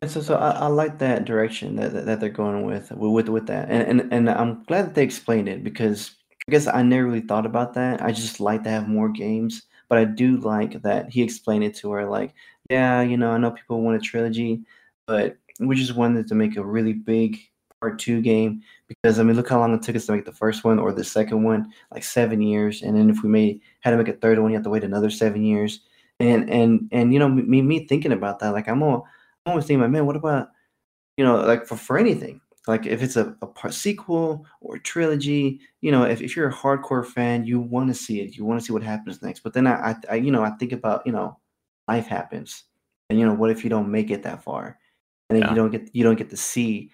And so I like that direction that they're going with that, and I'm glad that they explained it because I guess I never really thought about that. I just like to have more games, but I do like that he explained it to her. Like, yeah, you know, I know people want a trilogy, but we just wanted to make a really big Part 2 game because I mean look how long it took us to make the first one or the second one, like 7 years, and then if we had to make a third one, you have to wait another 7 years, and you know me thinking about that, like I'm always thinking, man, what about, you know, like for anything, like if it's a sequel or a trilogy, you know, if you're a hardcore fan, you want to see it, you want to see what happens next, but then I you know I think about, you know, life happens, and you know what if you don't make it that far, and then you don't get to see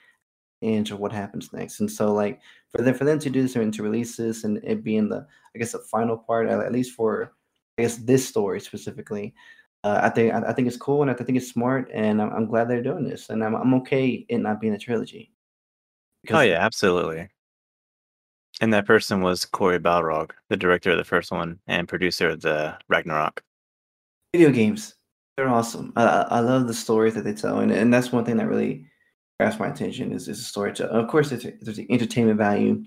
into what happens next, and so like for them to do this and to release this and it being the I guess the final part, at least for I guess this story specifically, I think it's cool and I think it's smart, and I'm glad they're doing this, and I'm okay it not being a trilogy. Because, oh yeah, absolutely. And that person was Cory Balrog, the director of the first one and producer of the Ragnarok. Video games, they're awesome. I love the stories that they tell, and that's one thing that really grasp my attention is a story. Of course, there's the entertainment value.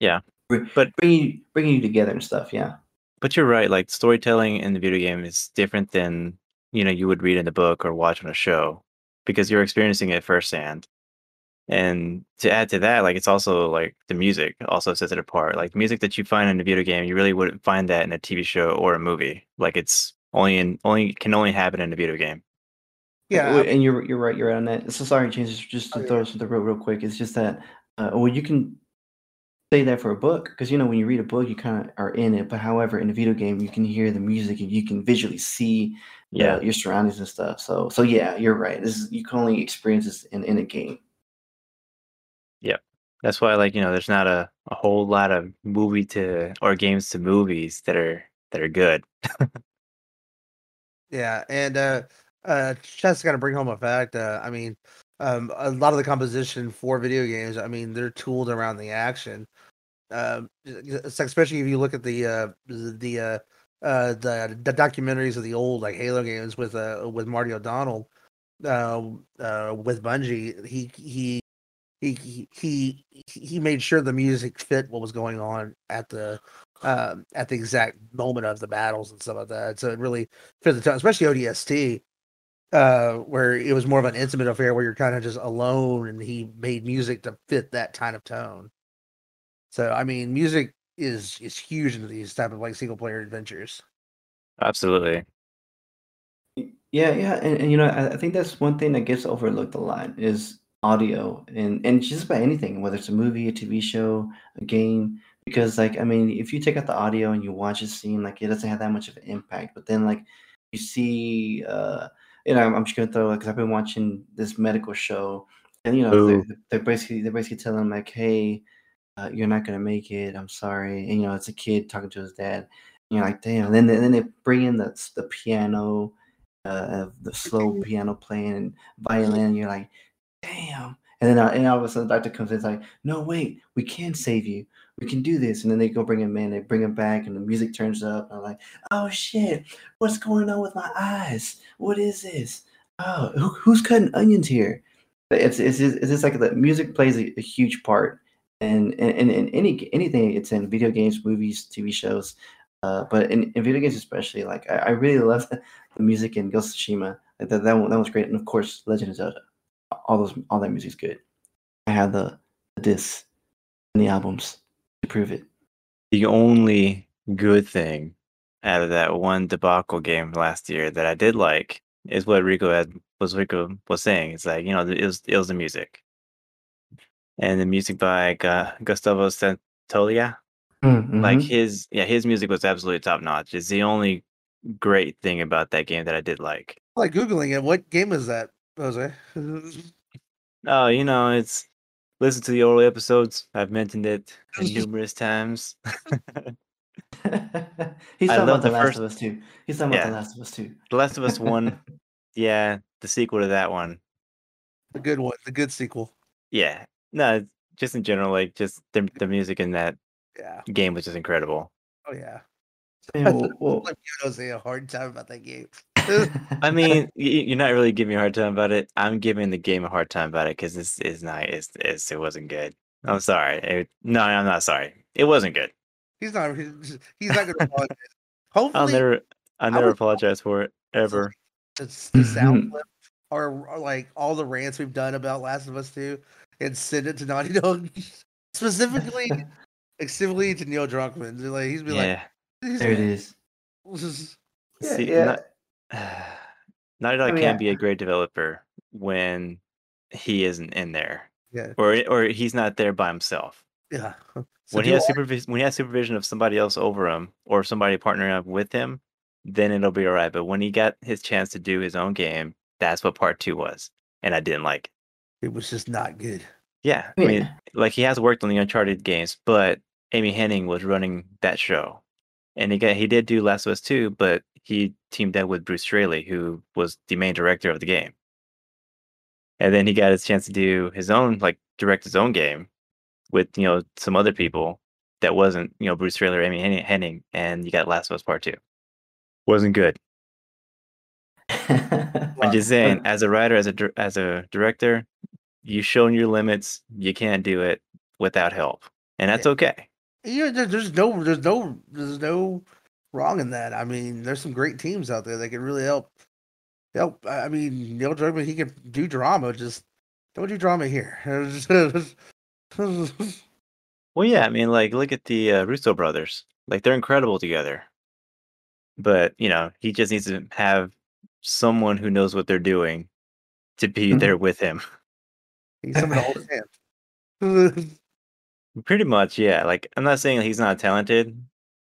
Yeah, but bringing you together and stuff. Yeah, but you're right. Like storytelling in the video game is different than, you know, you would read in the book or watch on a show because you're experiencing it firsthand. And to add to that, like it's also like the music also sets it apart. Like the music that you find in a video game, you really wouldn't find that in a TV show or a movie. Like it's only happen in a video game. Yeah, and you're right. You're right on that. So sorry, James. Just to throw something real quick. It's just that, well, you can say that for a book because you know when you read a book, you kind of are in it. But however, in a video game, you can hear the music and you can visually see, your surroundings and stuff. So yeah, you're right. You can only experience this in a game. Yeah, that's why like you know there's not a whole lot of movie to or games to movies that are good. Yeah, and. Just got to bring home a fact. I mean, a lot of the composition for video games, I mean, they're tooled around the action. Especially if you look at the documentaries of the old like Halo games with Marty O'Donnell, with Bungie, he made sure the music fit what was going on at the exact moment of the battles and stuff like that. So it really fit the tone, especially ODST. Where it was more of an intimate affair where you're kind of just alone, and he made music to fit that kind of tone. So, I mean, music is huge into these type of like single player adventures. Absolutely. Yeah. And you know, I think that's one thing that gets overlooked a lot is audio and just about anything, whether it's a movie, a TV show, a game, because like, I mean, if you take out the audio and you watch a scene, like it doesn't have that much of an impact, but then like you see, you know, I'm just gonna throw it because I've been watching this medical show, and you know they're basically telling him like, hey, you're not gonna make it. I'm sorry. And you know it's a kid talking to his dad. And you're like, damn. And then they bring in the piano, the slow piano playing and violin. And you're like, damn. And then and all of a sudden the doctor comes in. It's like, no, wait, we can save you. We can do this. And then they go bring him in. They bring him back, and the music turns up. And I'm like, oh shit, what's going on with my eyes? What is this? Oh, who's cutting onions here? It's just like the music plays a huge part, and anything. It's in video games, movies, TV shows, but in video games especially. Like I really love the music in Ghost of Tsushima. Like that one was great, and of course Legend of Zelda. All that music's good. I have the discs and the albums to prove it. The only good thing out of that one debacle game last year that I did like is what Rico was saying. It's like, you know, it was the music. And the music by Gustavo Santaolalla. Mm-hmm. Like his music was absolutely top notch. It's the only great thing about that game that I did like. Like Googling it, what game is that, Jose? Oh, you know, it's listen to the early episodes. I've mentioned it numerous times. He's talking about The Last of Us 2. He's talking about The Last of Us 2. The Last of Us 1. Yeah, the sequel to that one. The good one. The good sequel. Yeah. No, just in general, like, just the music in that game was just incredible. Oh, yeah. Well, I'm giving a hard time about that game. I mean, you're not really giving me a hard time about it. I'm giving the game a hard time about it because this is not. It wasn't good. I'm sorry. No, I'm not sorry. It wasn't good. He's not going to apologize. Hopefully, I'll never apologize for it ever. It's the sound clip or like all the rants we've done about Last of Us 2 and send it to Naughty Dog, specifically to Neil Druckmann. Like he's been like, there it is. Naughty Dog can be a great developer when he isn't in there, or he's not there by himself. Yeah. So when he has supervision of somebody else over him or somebody partnering up with him, then it'll be all right. But when he got his chance to do his own game, that's what part 2 was. And I didn't like it. It was just not good. Yeah. I mean, like he has worked on the Uncharted games, but Amy Hennig was running that show. And he did do Last of Us 2, but he teamed up with Bruce Straley, who was the main director of the game. And then he got his chance to do his own, like direct his own game with, you know, some other people that wasn't, you know, Bruce Straley or Amy Hennig, and you got Last of Us Part 2. Wasn't good. I'm just saying, as a writer, as a director, you've shown your limits. You can't do it without help, and that's okay. Yeah, there's no wrong in that. I mean, there's some great teams out there that can really help. I mean, Neil Druckmann, he can do drama. Just don't do drama here. Well, yeah, I mean, like, look at the Russo brothers. Like, they're incredible together. But, you know, he just needs to have someone who knows what they're doing to be there with him. He's someone to hold his hand. Pretty much, yeah. Like, I'm not saying he's not talented.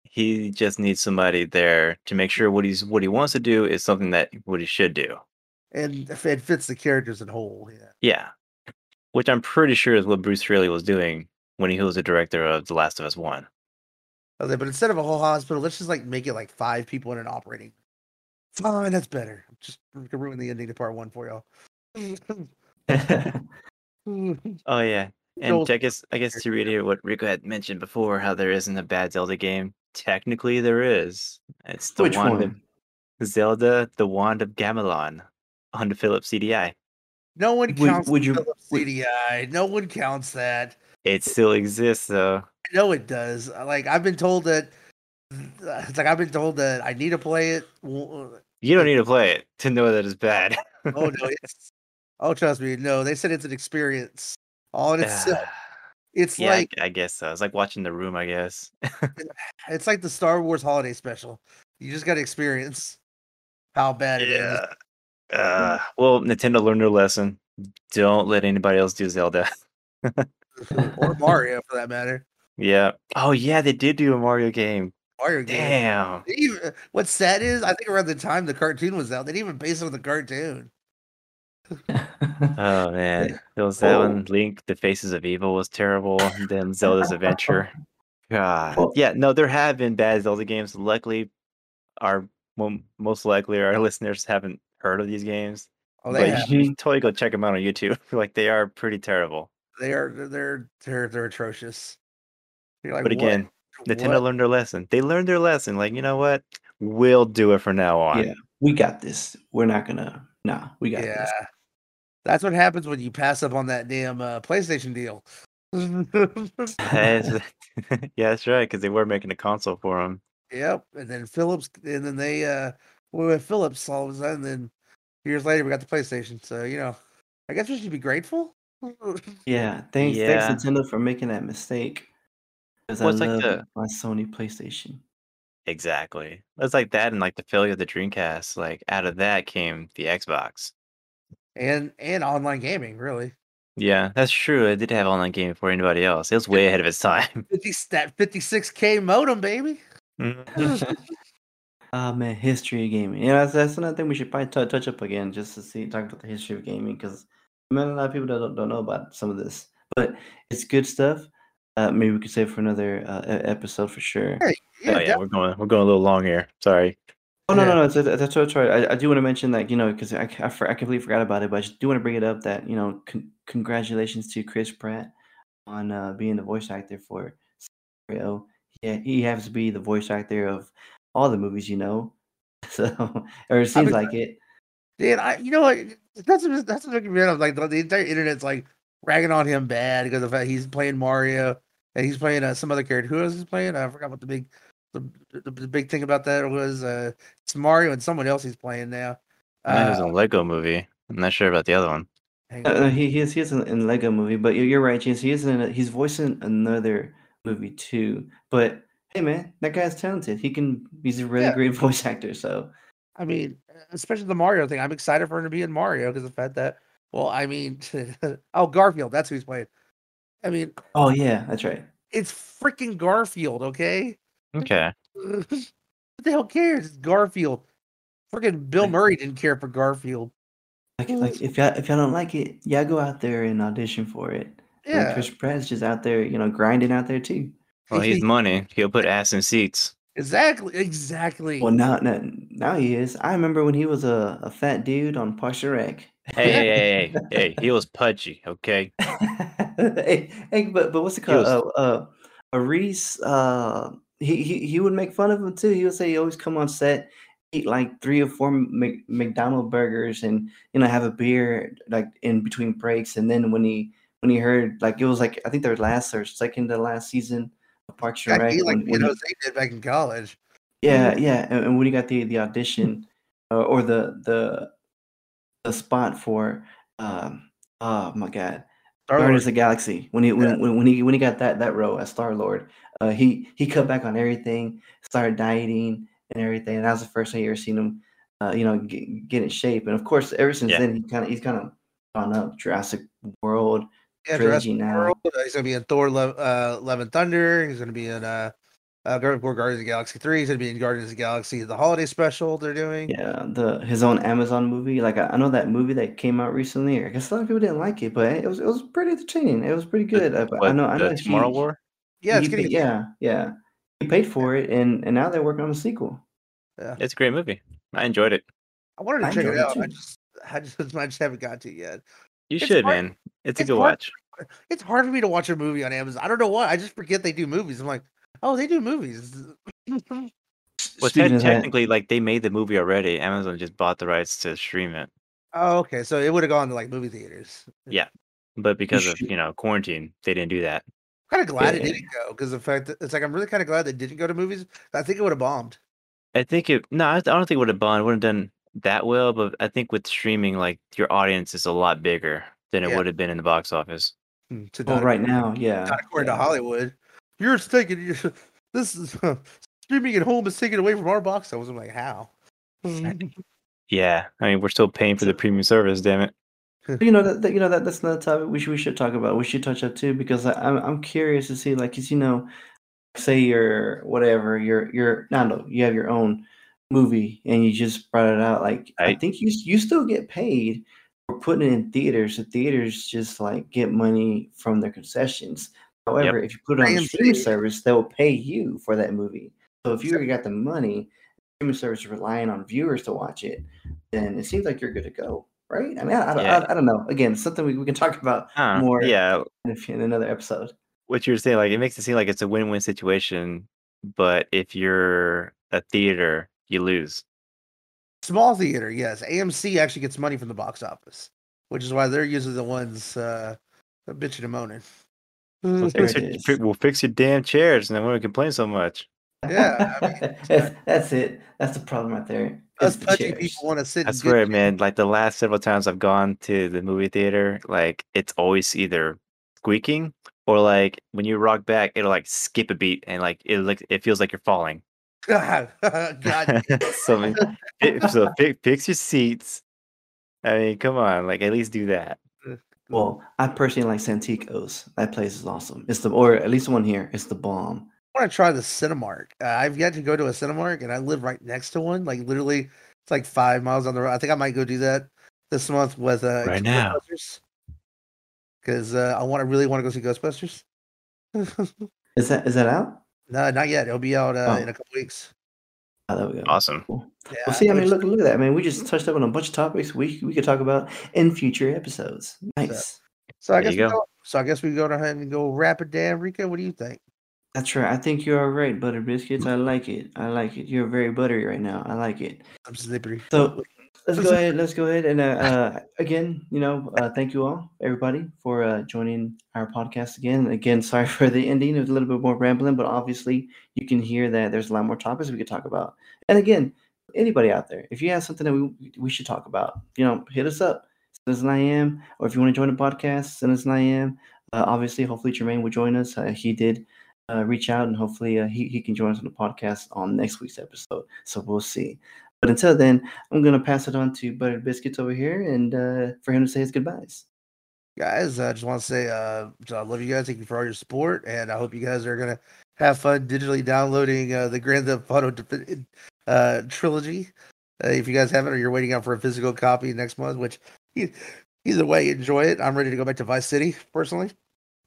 He just needs somebody there to make sure what he wants to do is something that what he should do. And if it fits the characters in whole, yeah. Yeah. Which I'm pretty sure is what Bruce Straley was doing when he was the director of The Last of Us 1. Okay, but instead of a whole hospital, let's just like make it like 5 people in an operating. Fine, that's better. Just ruin the ending to part 1 for y'all. Oh yeah, and I guess to reiterate what Rico had mentioned before, how there isn't a bad Zelda game. Technically, there is. It's the Wand of Zelda, the Wand of Gamelon, on the Philips CDI. No one counts CDI. No one counts that. It still exists, though. I know it does. Like I've been told that I need to play it. You don't need to play it to know that it's bad. Oh no! Oh, trust me. No, they said it's an experience all in itself. It's like I guess so. It's like watching The Room. I guess it's like the Star Wars Holiday Special. You just got to experience how bad it is. Well, Nintendo learned their lesson. Don't let anybody else do Zelda. Or Mario, for that matter. Yeah. Oh, yeah, they did do a Mario game. Damn. Even, what's sad is, I think around the time the cartoon was out, they didn't even base it on the cartoon. Oh, man. It was that one, Link, The Faces of Evil was terrible, and then Zelda's Adventure. God. Oh. Yeah, no, there have been bad Zelda games. Luckily, most likely our listeners haven't heard of these games. Oh, but you can totally go check them out on YouTube. Like, they are pretty terrible. They're atrocious. Like, but again, Nintendo learned their lesson. They learned their lesson. Like, you know what? We'll do it from now on. Yeah, we got this. We're not gonna. Nah, we got this. Yeah, that's what happens when you pass up on that damn PlayStation deal. Yeah, that's right. Because they were making a console for them. Yep, and then Philips, and then they we went Philips all of a sudden. And then years later, we got the PlayStation. So you know, I guess we should be grateful. Yeah, thanks Nintendo for making that mistake. Because I love my Sony PlayStation. Exactly. It's like that, and like the failure of the Dreamcast. Like out of that came the Xbox. And online gaming, really. Yeah, that's true. It did have online gaming before anybody else. It was way ahead of its time. That 56K modem, baby. Oh man, history of gaming. Yeah, that's another thing we should probably touch up again, just to talk about the history of gaming, because I mean, a lot of people don't know about some of this, but it's good stuff. Maybe we could save for another episode for sure. Hey, we're going a little long here. Sorry. Oh no, that's right. I do want to mention that, you know, because I completely forgot about it, but I just do want to bring it up that, you know, congratulations to Chris Pratt on being the voice actor for Mario. Yeah, he has to be the voice actor of all the movies, you know. So, or it seems like it. Dude, you know what? That's what I'm reading. Like the entire internet's like ragging on him bad because of the fact he's playing Mario and he's playing some other character. Who else is playing? I forgot what the big thing about that was. It's Mario and someone else he's playing now. He was in a Lego movie. I'm not sure about the other one. He is in Lego movie, but you're right, James. He's voicing another movie too. But hey, man, that guy's talented. He's a really great voice actor. So, I mean, especially the Mario thing. I'm excited for him to be in Mario because the fact that, well, I mean, Garfield. That's who he's playing. I mean, oh yeah, that's right. It's freaking Garfield. Okay. Who the hell cares? It's Garfield. Freaking Bill Murray didn't care for Garfield. Like if y'all don't like it, y'all go out there and audition for it. Yeah. Like Chris Pratt's just out there, you know, grinding out there too. Well, he's money. He'll put ass in seats. Exactly. Well, now he is. I remember when he was a fat dude on Parks and Rec. Hey, he was pudgy, okay? But what's it called? Reese, he would make fun of him too. He would say he always come on set, eat like 3 or 4 McDonald's burgers, and you know have a beer like in between breaks. And then when he heard like it was like I think their last or second to last season. Parks and Rec, like you know they did back in college. Yeah, and when he got the audition or the spot for oh my god, Guardians of the Galaxy. When he got that role as Star-Lord, he cut back on everything, started dieting and everything. And that was the first time you ever seen him, you know, get in shape. And of course, ever since then, he's kind of gone up. Jurassic World. Yeah, World. He's gonna be in Thor: Love and Thunder. He's gonna be in Guardians of the Galaxy 3. He's gonna be in Guardians of the Galaxy, the holiday special they're doing. Yeah, his own Amazon movie. Like I know that movie that came out recently. I guess a lot of people didn't like it, but it was pretty entertaining. It was pretty good. I know. Tomorrow War. Yeah, yeah. He paid for it, and now they're working on a sequel. Yeah, it's a great movie. I enjoyed it. I wanted to check it out. I just haven't got to it yet. You should, man. It's a good watch. It's hard for me to watch a movie on Amazon. I don't know why. I just forget they do movies. I'm like, oh, they do movies. Well, technically, like they made the movie already. Amazon just bought the rights to stream it. Oh, okay. So it would have gone to like movie theaters. Yeah, but because of quarantine, they didn't do that. I'm kind of glad it didn't go because the fact that it's like I'm really kind of glad they didn't go to movies. I think it would have bombed. I don't think it would have bombed. It wouldn't have done that well, but I think with streaming, like your audience is a lot bigger than it would have been in the box office. Not according to Hollywood. Streaming at home is taken away from our box office. I'm like, how? Yeah, I mean, we're still paying for the premium service. Damn it. That's another topic we should talk about. We should touch up too because I'm curious to see like, cause you know, say you're whatever you have your own movie and you just brought it out like I think you still get paid for putting it in theaters. The theaters just like get money from their concessions. However, if you put it on a streaming service, they will pay you for that movie. So if you already got the money, streaming service is relying on viewers to watch it, then it seems like you're good to go, right? I mean, I don't know. Again, something we can talk about more in another episode. What you're saying, like it makes it seem like it's a win-win situation, but if you're a theater, you lose. Small theater, yes. AMC actually gets money from the box office, which is why they're usually the ones bitching and moaning. We'll fix your damn chairs, and then we won't complain so much. Yeah, I mean, that's it. That's the problem right there. Us pudgy people want to sit. I swear, man. Like the last several times I've gone to the movie theater, like it's always either squeaking or like when you rock back, it'll like skip a beat and like it feels like you're falling. God, God. So, I mean, so fix your seats. I mean, come on, like at least do that. Well, I personally like Santikos. That place is awesome. It's the, or at least the one here. It's the bomb. I want to try the Cinemark. I've yet to go to a Cinemark, and I live right next to one. Like literally, it's like 5 miles down the road. I think I might go do that this month with right now, because I really want to go see Ghostbusters. Is that out? No, not yet. It'll be out in a couple weeks. Oh, there we go. Awesome. Cool. Yeah, well, see, I mean, look at that. I mean, we just touched up on a bunch of topics we could talk about in future episodes. Nice. So I guess we go ahead and go wrap it down. Rico, what do you think? That's right. I think you're all right, Butter Biscuits. I like it. You're very buttery right now. I like it. I'm slippery. So let's go ahead. And again, thank you all, everybody, for joining our podcast again. And again, sorry for the ending. It was a little bit more rambling, but obviously you can hear that there's a lot more topics we could talk about. And again, anybody out there, if you have something that we should talk about, hit us up. Send us an IM. Or if you want to join the podcast, send us an IM. Obviously, hopefully Jermaine will join us. He did. Reach out and hopefully he can join us on the podcast on next week's episode. So we'll see. But until then, I'm going to pass it on to Buttered Biscuits over here and for him to say his goodbyes. Guys, I just want to say I love you guys. Thank you for all your support. And I hope you guys are going to have fun digitally downloading the Grand Theft Auto trilogy. If you guys haven't or you're waiting out for a physical copy next month, which either way, enjoy it. I'm ready to go back to Vice City personally.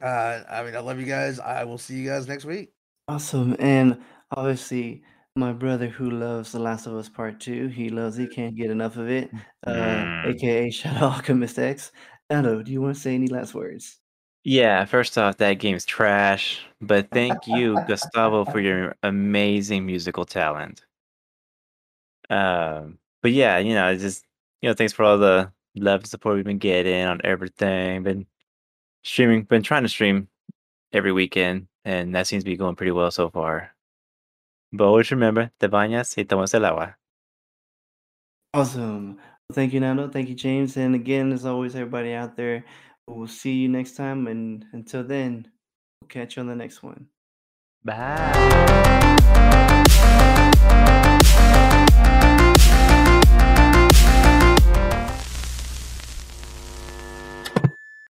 I love you guys. I will see you guys next week. Awesome. And obviously, my brother who loves The Last of Us Part 2, he loves it, can't get enough of it, a.k.a. Shadow Alchemist X. Shadow, do you want to say any last words? Yeah, first off, that game's trash, but thank you, Gustavo, for your amazing musical talent. But yeah, just, thanks for all the love and support we've been getting on everything. Been trying to stream every weekend, and that seems to be going pretty well so far. But always remember, te bañas y tomas el agua. Awesome. Well, thank you, Nando. Thank you, James. And again, as always, everybody out there, we'll see you next time. And until then, we'll catch you on the next one. Bye.